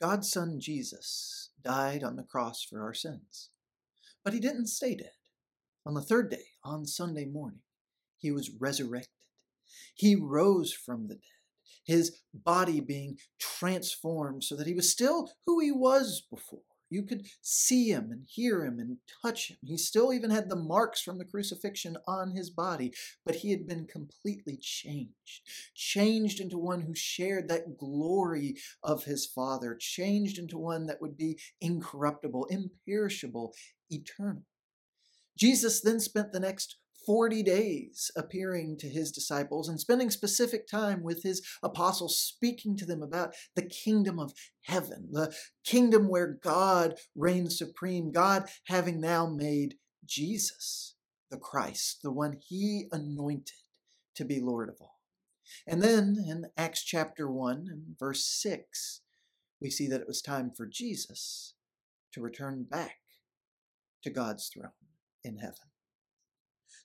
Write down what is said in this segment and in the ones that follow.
God's Son Jesus died on the cross for our sins. But he didn't stay dead. On the third day, on Sunday morning, he was resurrected. He rose from the dead, his body being transformed so that he was still who he was before. You could see him and hear him and touch him. He still even had the marks from the crucifixion on his body, but he had been completely changed into one who shared that glory of his Father, changed into one that would be incorruptible, imperishable, eternal. Jesus then spent the next 40 days appearing to his disciples and spending specific time with his apostles, speaking to them about the kingdom of heaven, the kingdom where God reigns supreme, God having now made Jesus the Christ, the one he anointed to be Lord of all. And then in Acts chapter 1 and verse 6, we see that it was time for Jesus to return back to God's throne in heaven.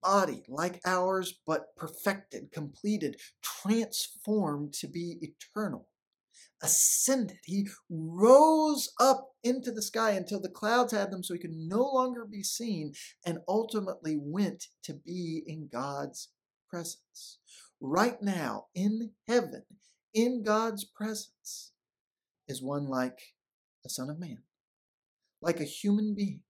body like ours, but perfected, completed, transformed to be eternal, ascended. He rose up into the sky until the clouds had them so he could no longer be seen, and ultimately went to be in God's presence. Right now, in heaven, in God's presence, is one like the Son of Man, like a human being.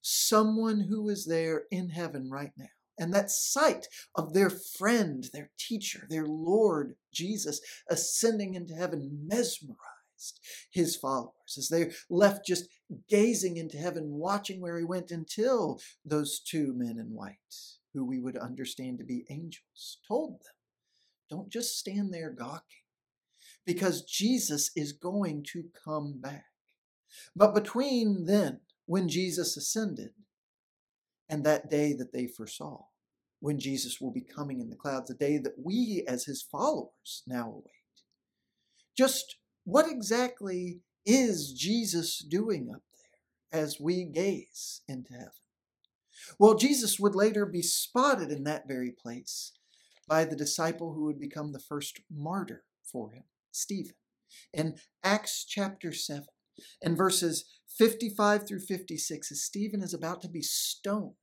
Someone who is there in heaven right now. And that sight of their friend, their teacher, their Lord Jesus ascending into heaven mesmerized his followers as they left just gazing into heaven, watching where he went, until those two men in white, who we would understand to be angels, told them, "Don't just stand there gawking, because Jesus is going to come back." But between then, when Jesus ascended, and that day that they foresaw, when Jesus will be coming in the clouds, the day that we as his followers now await, just what exactly is Jesus doing up there as we gaze into heaven? Well, Jesus would later be spotted in that very place by the disciple who would become the first martyr for him, Stephen. In Acts chapter 7, in verses 55 through 56, as Stephen is about to be stoned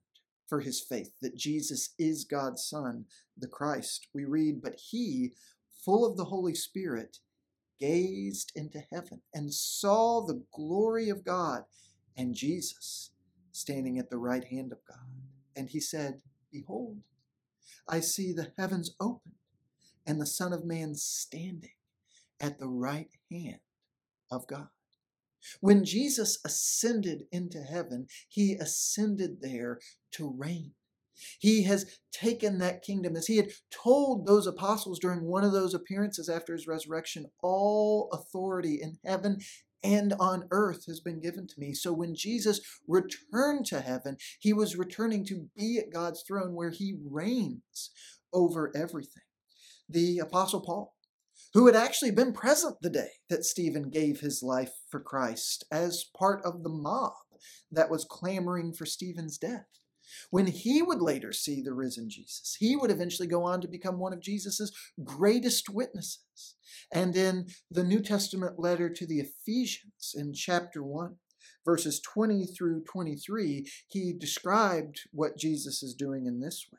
for his faith that Jesus is God's Son, the Christ, we read, "But he, full of the Holy Spirit, gazed into heaven and saw the glory of God and Jesus standing at the right hand of God. And he said, 'Behold, I see the heavens opened and the Son of Man standing at the right hand of God.'" When Jesus ascended into heaven, he ascended there to reign. He has taken that kingdom. As he had told those apostles during one of those appearances after his resurrection, "All authority in heaven and on earth has been given to me." So when Jesus returned to heaven, he was returning to be at God's throne where he reigns over everything. The Apostle Paul, who had actually been present the day that Stephen gave his life for Christ as part of the mob that was clamoring for Stephen's death, when he would later see the risen Jesus, he would eventually go on to become one of Jesus's greatest witnesses. And in the New Testament letter to the Ephesians, in chapter 1, verses 20 through 23, he described what Jesus is doing in this way.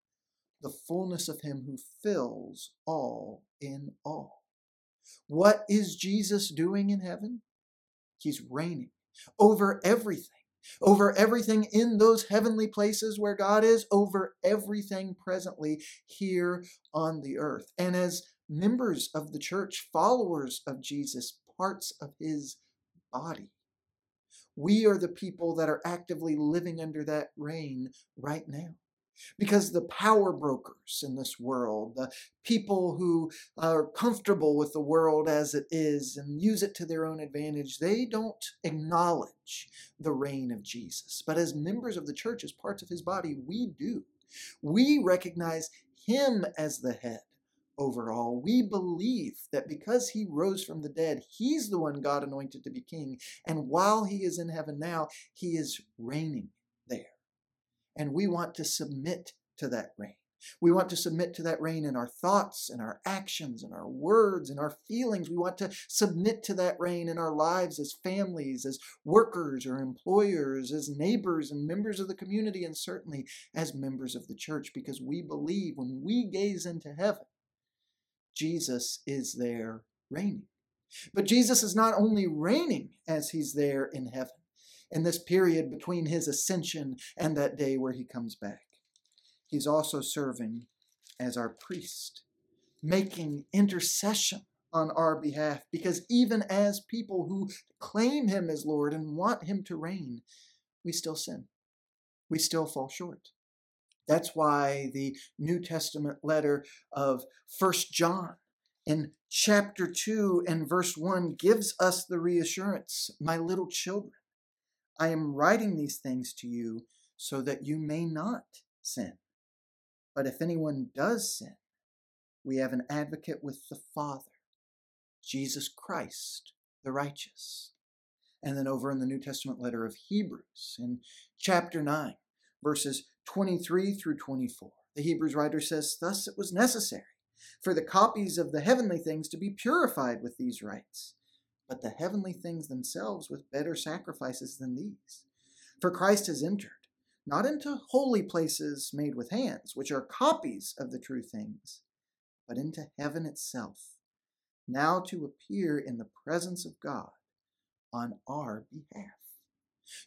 the fullness of him who fills all in all. What is Jesus doing in heaven? He's reigning over everything in those heavenly places where God is, over everything presently here on the earth. And as members of the church, followers of Jesus, parts of his body, we are the people that are actively living under that reign right now. Because the power brokers in this world, the people who are comfortable with the world as it is and use it to their own advantage, they don't acknowledge the reign of Jesus. But as members of the church, as parts of his body, we do. We recognize him as the head over all. We believe that because he rose from the dead, he's the one God anointed to be king. And while he is in heaven now, he is reigning there. And we want to submit to that reign. We want to submit to that reign in our thoughts, in our actions, in our words, in our feelings. We want to submit to that reign in our lives as families, as workers or employers, as neighbors and members of the community, and certainly as members of the church, because we believe when we gaze into heaven, Jesus is there reigning. But Jesus is not only reigning as he's there in heaven, in this period between his ascension and that day where he comes back. He's also serving as our priest, making intercession on our behalf, because even as people who claim him as Lord and want him to reign, we still sin. We still fall short. That's why the New Testament letter of 1 John in chapter 2 and verse 1 gives us the reassurance, "My little children, I am writing these things to you so that you may not sin. But if anyone does sin, we have an advocate with the Father, Jesus Christ, the righteous." And then over in the New Testament letter of Hebrews, in chapter 9, verses 23 through 24, the Hebrews writer says, "Thus it was necessary for the copies of the heavenly things to be purified with these rites, but the heavenly things themselves with better sacrifices than these. For Christ has entered, not into holy places made with hands, which are copies of the true things, but into heaven itself, now to appear in the presence of God on our behalf."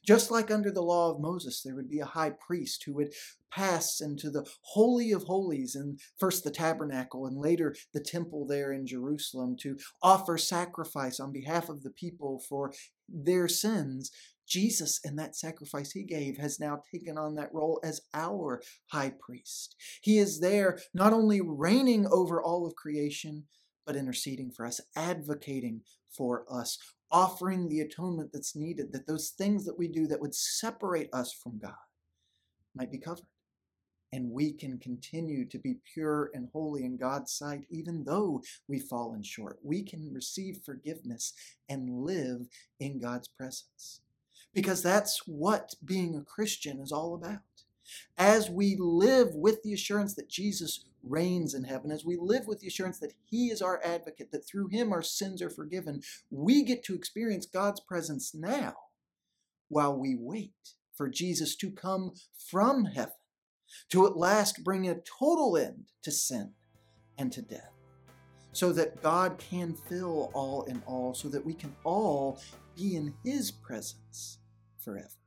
Just like under the law of Moses, there would be a high priest who would pass into the Holy of Holies, and first the tabernacle and later the temple there in Jerusalem, to offer sacrifice on behalf of the people for their sins. Jesus, in that sacrifice he gave, has now taken on that role as our high priest. He is there not only reigning over all of creation, but interceding for us, advocating for us, offering the atonement that's needed, that those things that we do that would separate us from God might be covered. And we can continue to be pure and holy in God's sight, even though we've fallen short. We can receive forgiveness and live in God's presence. Because that's what being a Christian is all about. As we live with the assurance that Jesus reigns in heaven, as we live with the assurance that he is our advocate, that through him our sins are forgiven, we get to experience God's presence now while we wait for Jesus to come from heaven to at last bring a total end to sin and to death, so that God can fill all in all, so that we can all be in his presence forever.